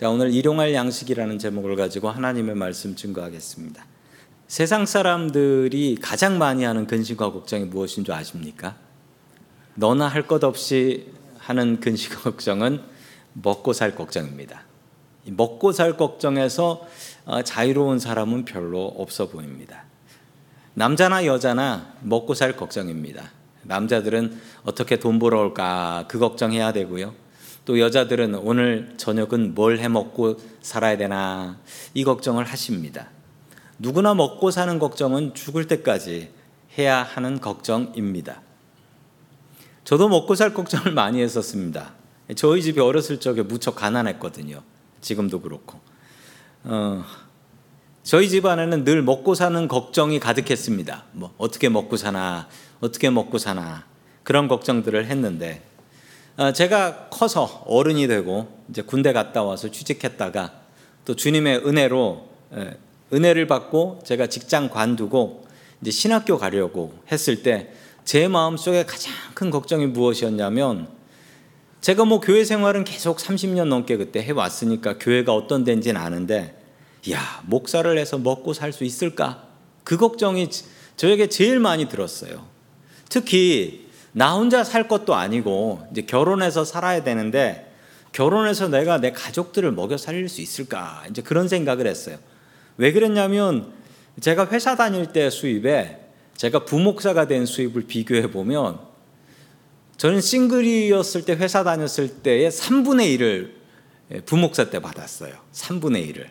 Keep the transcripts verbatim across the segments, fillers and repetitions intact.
자, 오늘 일용할 양식이라는 제목을 가지고 하나님의 말씀 증거하겠습니다. 세상 사람들이 가장 많이 하는 근심과 걱정이 무엇인 줄 아십니까? 너나 할 것 없이 하는 근심과 걱정은 먹고 살 걱정입니다. 먹고 살 걱정에서 자유로운 사람은 별로 없어 보입니다. 남자나 여자나 먹고 살 걱정입니다. 남자들은 어떻게 돈 벌어올까 그 걱정해야 되고요. 또 여자들은 오늘 저녁은 뭘 해먹고 살아야 되나 이 걱정을 하십니다. 누구나 먹고 사는 걱정은 죽을 때까지 해야 하는 걱정입니다. 저도 먹고 살 걱정을 많이 했었습니다. 저희 집이 어렸을 적에 무척 가난했거든요. 지금도 그렇고 어, 저희 집안에는 늘 먹고 사는 걱정이 가득했습니다. 뭐 어떻게 먹고 사나 어떻게 먹고 사나 그런 걱정들을 했는데 어, 제가 커서 어른이 되고 이제 군대 갔다 와서 취직했다가 또 주님의 은혜로 에, 은혜를 받고 제가 직장 관두고 이제 신학교 가려고 했을 때 제 마음속에 가장 큰 걱정이 무엇이었냐면 제가 뭐 교회 생활은 계속 삼십 년 넘게 그때 해왔으니까 교회가 어떤 데인지는 아는데 이야 목사를 해서 먹고 살 수 있을까? 그 걱정이 저에게 제일 많이 들었어요. 특히 나 혼자 살 것도 아니고 이제 결혼해서 살아야 되는데 결혼해서 내가 내 가족들을 먹여 살릴 수 있을까? 이제 그런 생각을 했어요. 왜 그랬냐면 제가 회사 다닐 때 수입에 제가 부목사가 된 수입을 비교해보면 저는 싱글이었을 때 회사 다녔을 때의 삼분의 일을 부목사 때 받았어요. 삼분의 일을.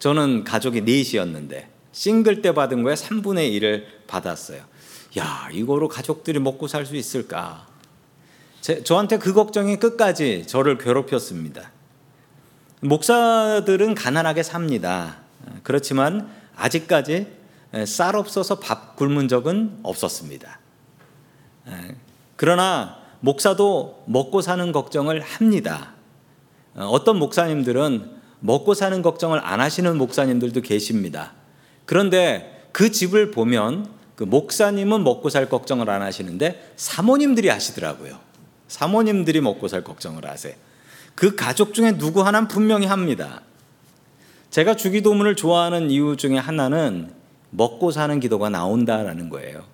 저는 가족이 넷이었는데 싱글 때 받은 거에 삼분의 일을 받았어요. 야, 이거로 가족들이 먹고 살 수 있을까? 제, 저한테 그 걱정이 끝까지 저를 괴롭혔습니다. 목사들은 가난하게 삽니다. 그렇지만 아직까지 쌀 없어서 밥 굶은 적은 없었습니다. 그러나 목사도 먹고 사는 걱정을 합니다. 어떤 목사님들은 먹고 사는 걱정을 안 하시는 목사님들도 계십니다. 그런데 그 집을 보면 그 목사님은 먹고 살 걱정을 안 하시는데 사모님들이 하시더라고요. 사모님들이 먹고 살 걱정을 하세요. 그 가족 중에 누구 하나는 분명히 합니다. 제가 주기도문을 좋아하는 이유 중에 하나는 먹고 사는 기도가 나온다라는 거예요.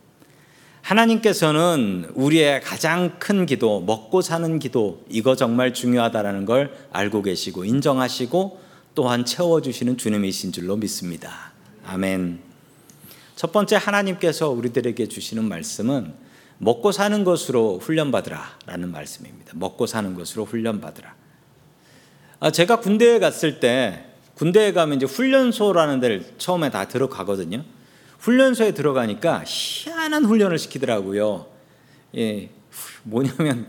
하나님께서는 우리의 가장 큰 기도, 먹고 사는 기도, 이거 정말 중요하다라는 걸 알고 계시고 인정하시고 또한 채워주시는 주님이신 줄로 믿습니다. 아멘. 첫 번째 하나님께서 우리들에게 주시는 말씀은 먹고 사는 것으로 훈련받으라 라는 말씀입니다. 먹고 사는 것으로 훈련받으라. 제가 군대에 갔을 때 군대에 가면 이제 훈련소라는 데를 처음에 다 들어가거든요. 훈련소에 들어가니까 희한한 훈련을 시키더라고요. 예, 뭐냐면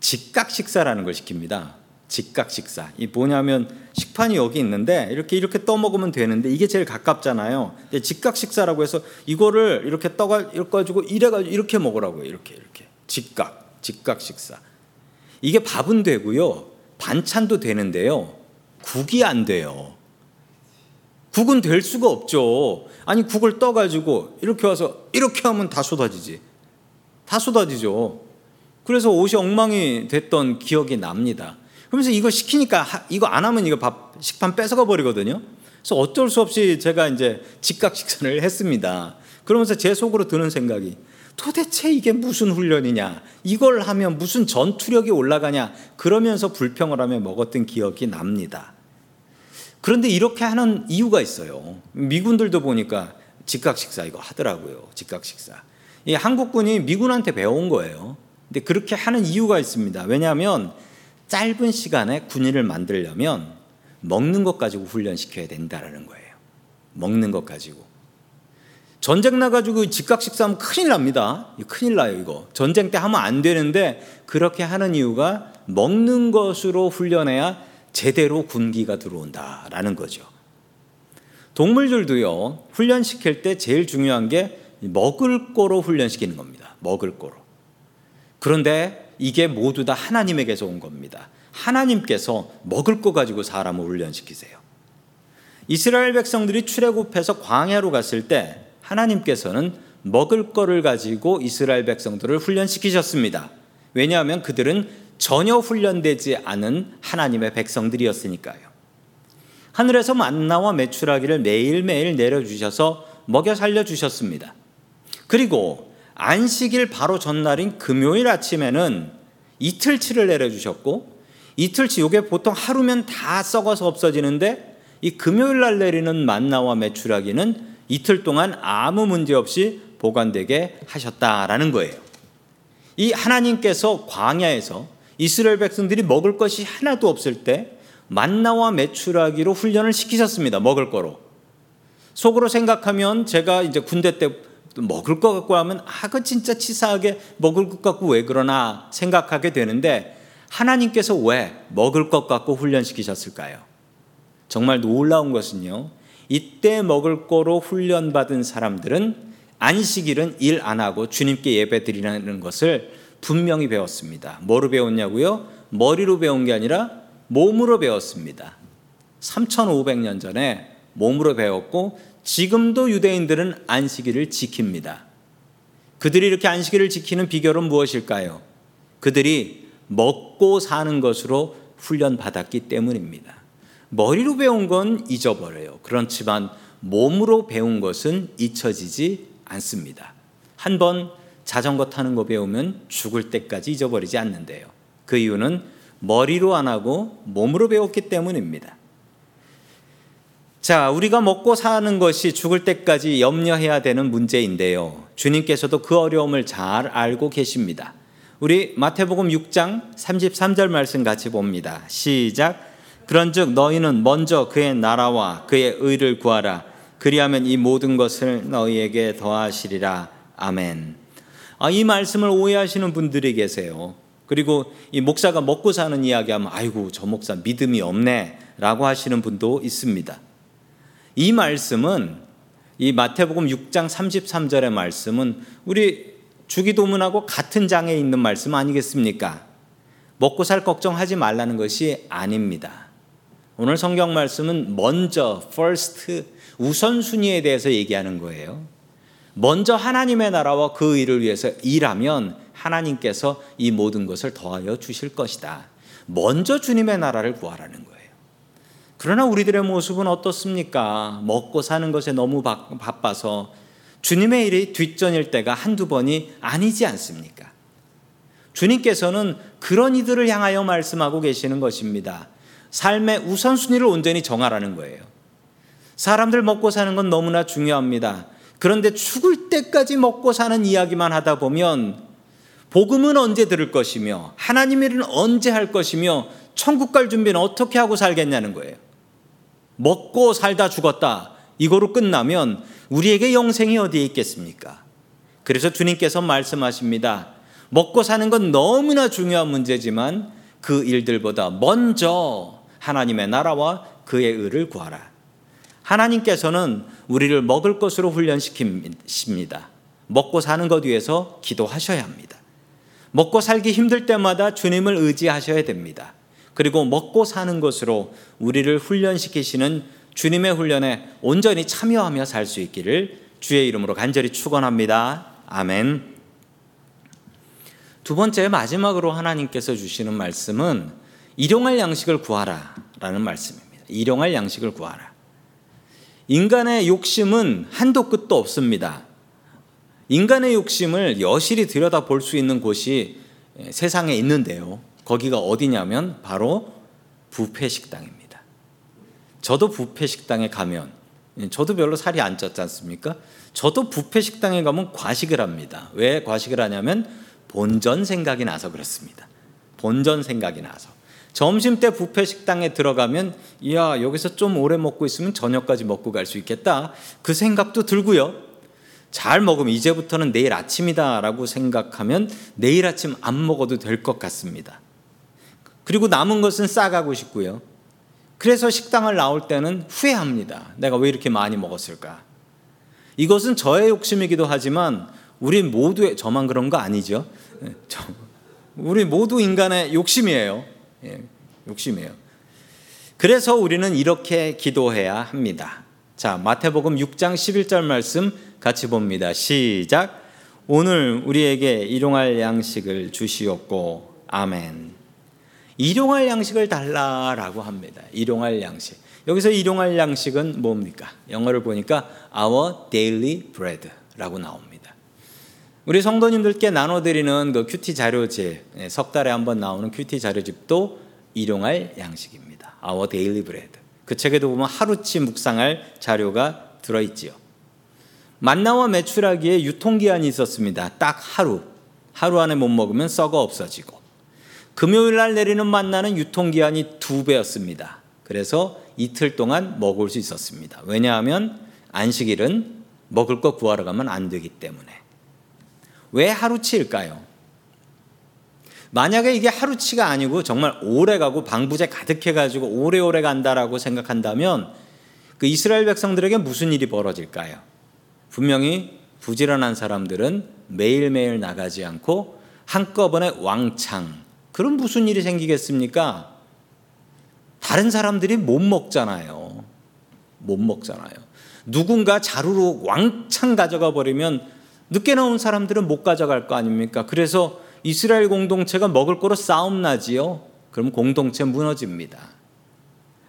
직각 식사라는 걸 시킵니다. 직각 식사. 이 뭐냐면 식판이 여기 있는데 이렇게 이렇게 떠먹으면 되는데 이게 제일 가깝잖아요. 근데 직각 식사라고 해서 이거를 이렇게 떠가 이렇게 가지고 이래 가지고 이렇게 먹으라고요. 이렇게 이렇게. 직각, 직각 식사. 이게 밥은 되고요. 반찬도 되는데요. 국이 안 돼요. 국은 될 수가 없죠. 아니 국을 떠가지고 이렇게 와서 이렇게 하면 다 쏟아지지. 다 쏟아지죠. 그래서 옷이 엉망이 됐던 기억이 납니다. 그러면서 이거 시키니까 이거 안 하면 이거 밥 식판 뺏어가 버리거든요. 그래서 어쩔 수 없이 제가 이제 직각 식사를 했습니다. 그러면서 제 속으로 드는 생각이 도대체 이게 무슨 훈련이냐. 이걸 하면 무슨 전투력이 올라가냐. 그러면서 불평을 하며 먹었던 기억이 납니다. 그런데 이렇게 하는 이유가 있어요. 미군들도 보니까 직각식사 이거 하더라고요. 직각식사. 이 한국군이 미군한테 배운 거예요. 근데 그렇게 하는 이유가 있습니다. 왜냐하면 짧은 시간에 군인을 만들려면 먹는 것 가지고 훈련시켜야 된다라는 거예요. 먹는 것 가지고. 전쟁 나가지고 직각식사 하면 큰일 납니다. 큰일 나요, 이거. 전쟁 때 하면 안 되는데 그렇게 하는 이유가 먹는 것으로 훈련해야 제대로 군기가 들어온다라는 거죠. 동물들도요, 훈련시킬 때 제일 중요한 게 먹을 거로 훈련시키는 겁니다. 먹을 거로. 그런데 이게 모두 다 하나님에게서 온 겁니다. 하나님께서 먹을 거 가지고 사람을 훈련시키세요. 이스라엘 백성들이 출애굽해서 광야로 갔을 때 하나님께서는 먹을 거를 가지고 이스라엘 백성들을 훈련시키셨습니다. 왜냐하면 그들은 전혀 훈련되지 않은 하나님의 백성들이었으니까요. 하늘에서 만나와 메추라기를 매일매일 내려주셔서 먹여 살려주셨습니다. 그리고 안식일 바로 전날인 금요일 아침에는 이틀치를 내려주셨고, 이틀치 이게 보통 하루면 다 썩어서 없어지는데 이 금요일날 내리는 만나와 메추라기는 이틀 동안 아무 문제 없이 보관되게 하셨다라는 거예요. 이 하나님께서 광야에서 이스라엘 백성들이 먹을 것이 하나도 없을 때 만나와 메추라기로 훈련을 시키셨습니다. 먹을 거로. 속으로 생각하면 제가 이제 군대 때 먹을 것 같고 하면 아, 그 진짜 치사하게 먹을 것 같고 왜 그러나 생각하게 되는데, 하나님께서 왜 먹을 것 같고 훈련시키셨을까요? 정말 놀라운 것은요, 이때 먹을 거로 훈련받은 사람들은 안식일은 일 안 하고 주님께 예배 드리라는 것을 분명히 배웠습니다. 뭐로 배웠냐고요? 머리로 배운 게 아니라 몸으로 배웠습니다. 삼천오백 년 전에 몸으로 배웠고 지금도 유대인들은 안식일을 지킵니다. 그들이 이렇게 안식일을 지키는 비결은 무엇일까요? 그들이 먹고 사는 것으로 훈련받았기 때문입니다. 머리로 배운 건 잊어버려요. 그렇지만 몸으로 배운 것은 잊혀지지 않습니다. 한 번 자전거 타는 거 배우면 죽을 때까지 잊어버리지 않는데요. 그 이유는 머리로 안 하고 몸으로 배웠기 때문입니다. 자, 우리가 먹고 사는 것이 죽을 때까지 염려해야 되는 문제인데요. 주님께서도 그 어려움을 잘 알고 계십니다. 우리 마태복음 육 장 삼십삼 절 말씀 같이 봅니다. 시작. 그런즉 너희는 먼저 그의 나라와 그의 의를 구하라. 그리하면 이 모든 것을 너희에게 더하시리라. 아멘. 아, 이 말씀을 오해하시는 분들이 계세요. 그리고 이 목사가 먹고 사는 이야기하면 아이고 저 목사 믿음이 없네 라고 하시는 분도 있습니다. 이 말씀은, 이 마태복음 육 장 삼십삼 절의 말씀은 우리 주기도문하고 같은 장에 있는 말씀 아니겠습니까? 먹고 살 걱정하지 말라는 것이 아닙니다. 오늘 성경 말씀은 먼저, first, 우선순위에 대해서 얘기하는 거예요. 먼저 하나님의 나라와 그 일을 위해서 일하면 하나님께서 이 모든 것을 더하여 주실 것이다. 먼저 주님의 나라를 구하라는 거예요. 그러나 우리들의 모습은 어떻습니까? 먹고 사는 것에 너무 바빠서 주님의 일이 뒷전일 때가 한두 번이 아니지 않습니까? 주님께서는 그런 이들을 향하여 말씀하고 계시는 것입니다. 삶의 우선순위를 온전히 정하라는 거예요. 사람들 먹고 사는 건 너무나 중요합니다. 그런데 죽을 때까지 먹고 사는 이야기만 하다 보면 복음은 언제 들을 것이며 하나님 일은 언제 할 것이며 천국 갈 준비는 어떻게 하고 살겠냐는 거예요. 먹고 살다 죽었다 이거로 끝나면 우리에게 영생이 어디에 있겠습니까? 그래서 주님께서 말씀하십니다. 먹고 사는 건 너무나 중요한 문제지만 그 일들보다 먼저 하나님의 나라와 그의 의를 구하라. 하나님께서는 우리를 먹을 것으로 훈련시킵니다. 먹고 사는 것 위해서 기도하셔야 합니다. 먹고 살기 힘들 때마다 주님을 의지하셔야 됩니다. 그리고 먹고 사는 것으로 우리를 훈련시키시는 주님의 훈련에 온전히 참여하며 살 수 있기를 주의 이름으로 간절히 축원합니다. 아멘. 두 번째, 마지막으로 하나님께서 주시는 말씀은 일용할 양식을 구하라 라는 말씀입니다. 일용할 양식을 구하라. 인간의 욕심은 한도 끝도 없습니다. 인간의 욕심을 여실히 들여다볼 수 있는 곳이 세상에 있는데요. 거기가 어디냐면 바로 뷔페 식당입니다. 저도 뷔페 식당에 가면, 저도 별로 살이 안 쪘지 않습니까? 저도 뷔페 식당에 가면 과식을 합니다. 왜 과식을 하냐면 본전 생각이 나서 그렇습니다. 본전 생각이 나서. 점심때 뷔페 식당에 들어가면 이야, 여기서 좀 오래 먹고 있으면 저녁까지 먹고 갈 수 있겠다, 그 생각도 들고요. 잘 먹으면 이제부터는 내일 아침이다 라고 생각하면 내일 아침 안 먹어도 될 것 같습니다. 그리고 남은 것은 싸가고 싶고요. 그래서 식당을 나올 때는 후회합니다. 내가 왜 이렇게 많이 먹었을까. 이것은 저의 욕심이기도 하지만 우리 모두의, 저만 그런 거 아니죠. 저, 우리 모두 인간의 욕심이에요. 예, 욕심이에요. 그래서 우리는 이렇게 기도해야 합니다. 자, 마태복음 육 장 십일 절 말씀 같이 봅니다. 시작. 오늘 우리에게 일용할 양식을 주시옵고 아멘. 일용할 양식을 달라라고 합니다. 일용할 양식. 여기서 일용할 양식은 뭡니까? 영어를 보니까 our daily bread라고 나옵니다. 우리 성도님들께 나눠드리는 그 큐티 자료집, 석 달에 한 번 나오는 큐티 자료집도 일용할 양식입니다. our daily bread. 그 책에도 보면 하루치 묵상할 자료가 들어있지요. 만나와 메추라기에 유통기한이 있었습니다. 딱 하루. 하루 안에 못 먹으면 썩어 없어지고. 금요일날 내리는 만나는 유통기한이 두 배였습니다. 그래서 이틀 동안 먹을 수 있었습니다. 왜냐하면 안식일은 먹을 거 구하러 가면 안 되기 때문에. 왜 하루치일까요? 만약에 이게 하루치가 아니고 정말 오래 가고 방부제 가득해가지고 오래오래 간다라고 생각한다면 그 이스라엘 백성들에게 무슨 일이 벌어질까요? 분명히 부지런한 사람들은 매일매일 나가지 않고 한꺼번에 왕창. 그럼 무슨 일이 생기겠습니까? 다른 사람들이 못 먹잖아요. 못 먹잖아요. 누군가 자루로 왕창 가져가 버리면 늦게 나온 사람들은 못 가져갈 거 아닙니까? 그래서 이스라엘 공동체가 먹을 거로 싸움 나지요. 그럼 공동체 무너집니다.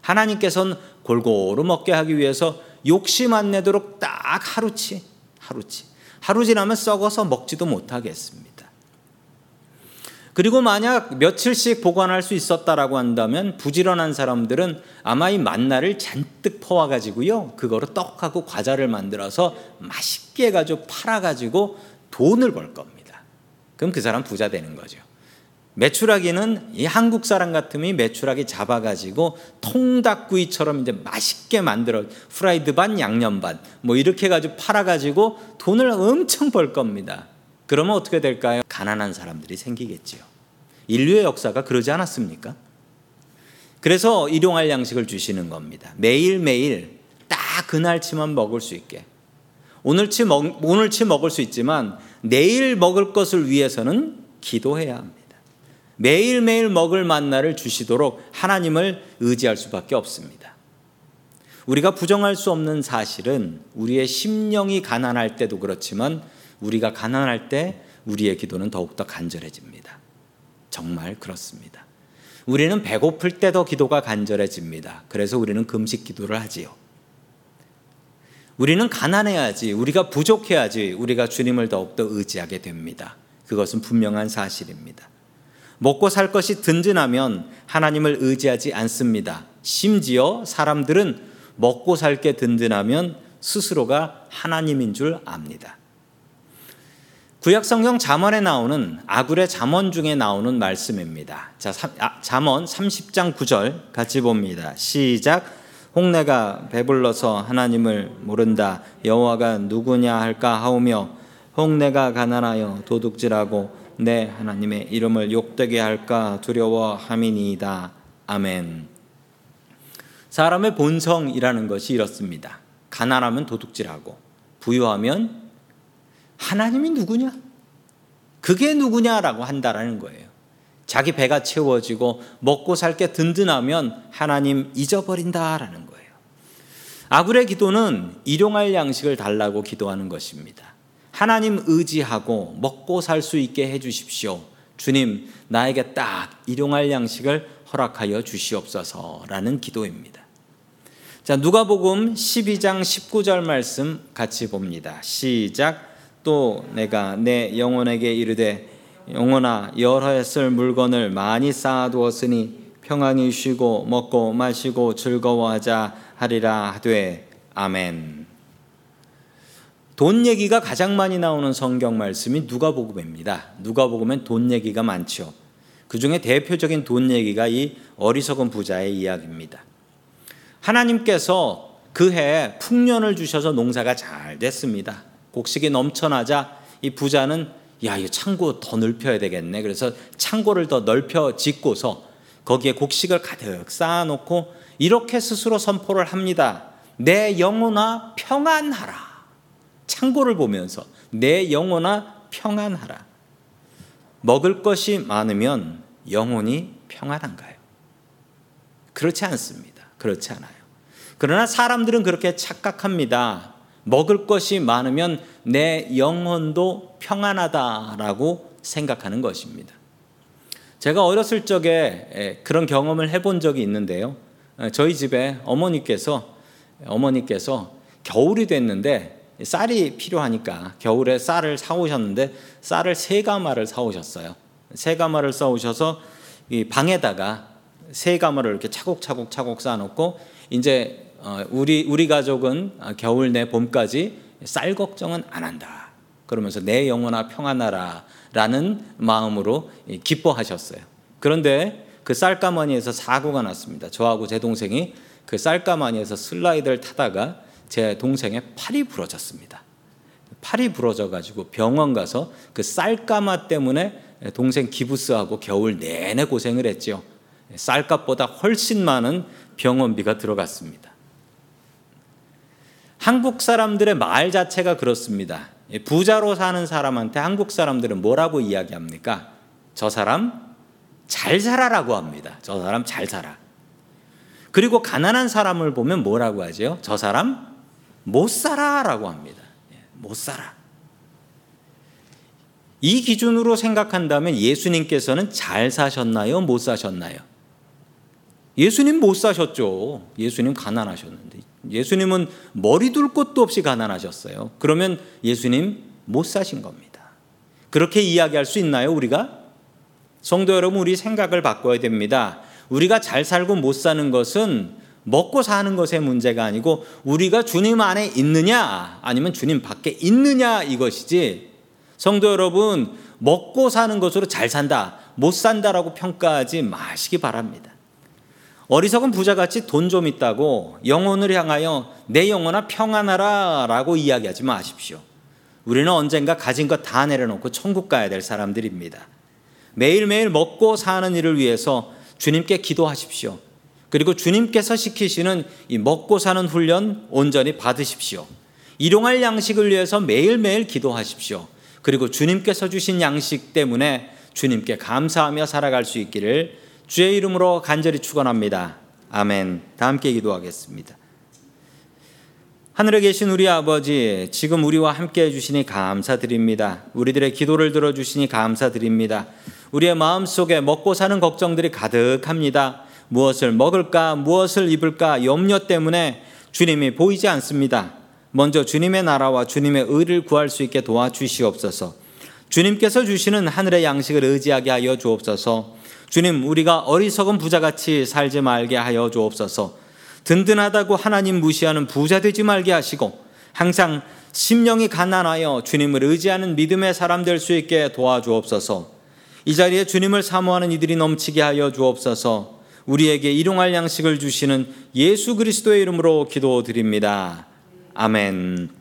하나님께서는 골고루 먹게 하기 위해서 욕심 안 내도록 딱 하루치, 하루치. 하루 지나면 썩어서 먹지도 못하겠습니다. 그리고 만약 며칠씩 보관할 수 있었다라고 한다면 부지런한 사람들은 아마 이 만나를 잔뜩 퍼와가지고요. 그거로 떡하고 과자를 만들어서 맛있게 해가지고 팔아가지고 돈을 벌 겁니다. 그럼 그 사람 부자 되는 거죠. 메추라기는 이 한국 사람 같으면 메추라기 잡아가지고 통닭구이처럼 이제 맛있게 만들어 프라이드 반 양념 반 뭐 이렇게 해가지고 팔아가지고 돈을 엄청 벌 겁니다. 그러면 어떻게 될까요? 가난한 사람들이 생기겠지요. 인류의 역사가 그러지 않았습니까? 그래서 일용할 양식을 주시는 겁니다. 매일매일 딱 그날치만 먹을 수 있게. 오늘치, 먹, 오늘치 먹을 수 있지만 내일 먹을 것을 위해서는 기도해야 합니다. 매일매일 먹을 만나를 주시도록 하나님을 의지할 수밖에 없습니다. 우리가 부정할 수 없는 사실은 우리의 심령이 가난할 때도 그렇지만 우리가 가난할 때 우리의 기도는 더욱더 간절해집니다. 정말 그렇습니다. 우리는 배고플 때 더 기도가 간절해집니다. 그래서 우리는 금식 기도를 하지요. 우리는 가난해야지, 우리가 부족해야지 우리가 주님을 더욱더 의지하게 됩니다. 그것은 분명한 사실입니다. 먹고 살 것이 든든하면 하나님을 의지하지 않습니다. 심지어 사람들은 먹고 살 게 든든하면 스스로가 하나님인 줄 압니다. 구약성경 잠언에 나오는 아굴의 잠언 중에 나오는 말씀입니다. 자, 잠언 삼십 장 구 절 같이 봅니다. 시작. 홍내가 배불러서 하나님을 모른다. 여호와가 누구냐 할까 하오며 홍내가 가난하여 도둑질하고 내 하나님의 이름을 욕되게 할까 두려워함이니이다. 아멘. 사람의 본성이라는 것이 이렇습니다. 가난하면 도둑질하고 부유하면 하나님이 누구냐? 그게 누구냐라고 한다라는 거예요. 자기 배가 채워지고 먹고 살 게 든든하면 하나님 잊어버린다라는 거예요. 아굴의 기도는 일용할 양식을 달라고 기도하는 것입니다. 하나님 의지하고 먹고 살 수 있게 해주십시오. 주님, 나에게 딱 일용할 양식을 허락하여 주시옵소서라는 기도입니다. 자, 누가복음 십이 장 십구 절 말씀 같이 봅니다. 시작. 또 내가 내 영혼에게 이르되 영혼아 여러 해 쓸 물건을 많이 쌓아두었으니 평안히 쉬고 먹고 마시고 즐거워하자 하리라 하되 아멘. 돈 얘기가 가장 많이 나오는 성경 말씀이 누가복음입니다. 누가복음엔 돈 얘기가 많죠. 그중에 대표적인 돈 얘기가 이 어리석은 부자의 이야기입니다. 하나님께서 그해 풍년을 주셔서 농사가 잘 됐습니다. 곡식이 넘쳐나자 이 부자는 야, 이 창고 더 넓혀야 되겠네. 그래서 창고를 더 넓혀 짓고서 거기에 곡식을 가득 쌓아놓고 이렇게 스스로 선포를 합니다. 내 영혼아 평안하라. 창고를 보면서 내 영혼아 평안하라. 먹을 것이 많으면 영혼이 평안한가요? 그렇지 않습니다. 그렇지 않아요. 그러나 사람들은 그렇게 착각합니다. 먹을 것이 많으면 내 영혼도 평안하다라고 생각하는 것입니다. 제가 어렸을 적에 그런 경험을 해본 적이 있는데요. 저희 집에 어머니께서 어머니께서 겨울이 됐는데 쌀이 필요하니까 겨울에 쌀을 사오셨는데 쌀을 세 가마를 사오셨어요. 세 가마를 사오셔서 이 방에다가 세 가마를 이렇게 차곡차곡 차곡 쌓아놓고 이제 우리 우리 가족은 겨울 내 봄까지 쌀 걱정은 안 한다. 그러면서 내 영혼아 평안하라라는 마음으로 기뻐하셨어요. 그런데 그 쌀가마니에서 사고가 났습니다. 저하고 제 동생이 그 쌀가마니에서 슬라이드를 타다가 제 동생의 팔이 부러졌습니다. 팔이 부러져가지고 병원 가서 그 쌀가마 때문에 동생 기부스하고 겨울 내내 고생을 했죠. 쌀값보다 훨씬 많은 병원비가 들어갔습니다. 한국 사람들의 말 자체가 그렇습니다. 부자로 사는 사람한테 한국 사람들은 뭐라고 이야기합니까? 저 사람 잘 살아라고 합니다. 저 사람 잘 살아. 그리고 가난한 사람을 보면 뭐라고 하죠? 저 사람 못 살아라고 합니다. 못 살아. 이 기준으로 생각한다면 예수님께서는 잘 사셨나요? 못 사셨나요? 예수님 못 사셨죠. 예수님 가난하셨는데. 예수님은 머리 둘 곳도 없이 가난하셨어요. 그러면 예수님 못 사신 겁니다. 그렇게 이야기할 수 있나요, 우리가? 성도 여러분, 우리 생각을 바꿔야 됩니다. 우리가 잘 살고 못 사는 것은 먹고 사는 것의 문제가 아니고 우리가 주님 안에 있느냐 아니면 주님 밖에 있느냐 이것이지, 성도 여러분, 먹고 사는 것으로 잘 산다, 못 산다라고 평가하지 마시기 바랍니다. 어리석은 부자같이 돈 좀 있다고 영혼을 향하여 내 영혼아 평안하라 라고 이야기하지 마십시오. 우리는 언젠가 가진 것 다 내려놓고 천국 가야 될 사람들입니다. 매일매일 먹고 사는 일을 위해서 주님께 기도하십시오. 그리고 주님께서 시키시는 이 먹고 사는 훈련 온전히 받으십시오. 일용할 양식을 위해서 매일매일 기도하십시오. 그리고 주님께서 주신 양식 때문에 주님께 감사하며 살아갈 수 있기를 주의 이름으로 간절히 축원합니다. 아멘. 다 함께 기도하겠습니다. 하늘에 계신 우리 아버지, 지금 우리와 함께 해주시니 감사드립니다. 우리들의 기도를 들어주시니 감사드립니다. 우리의 마음속에 먹고 사는 걱정들이 가득합니다. 무엇을 먹을까, 무엇을 입을까 염려 때문에 주님이 보이지 않습니다. 먼저 주님의 나라와 주님의 의를 구할 수 있게 도와주시옵소서. 주님께서 주시는 하늘의 양식을 의지하게 하여 주옵소서. 주님, 우리가 어리석은 부자같이 살지 말게 하여 주옵소서. 든든하다고 하나님 무시하는 부자 되지 말게 하시고 항상 심령이 가난하여 주님을 의지하는 믿음의 사람 될 수 있게 도와주옵소서. 이 자리에 주님을 사모하는 이들이 넘치게 하여 주옵소서. 우리에게 일용할 양식을 주시는 예수 그리스도의 이름으로 기도드립니다. 아멘.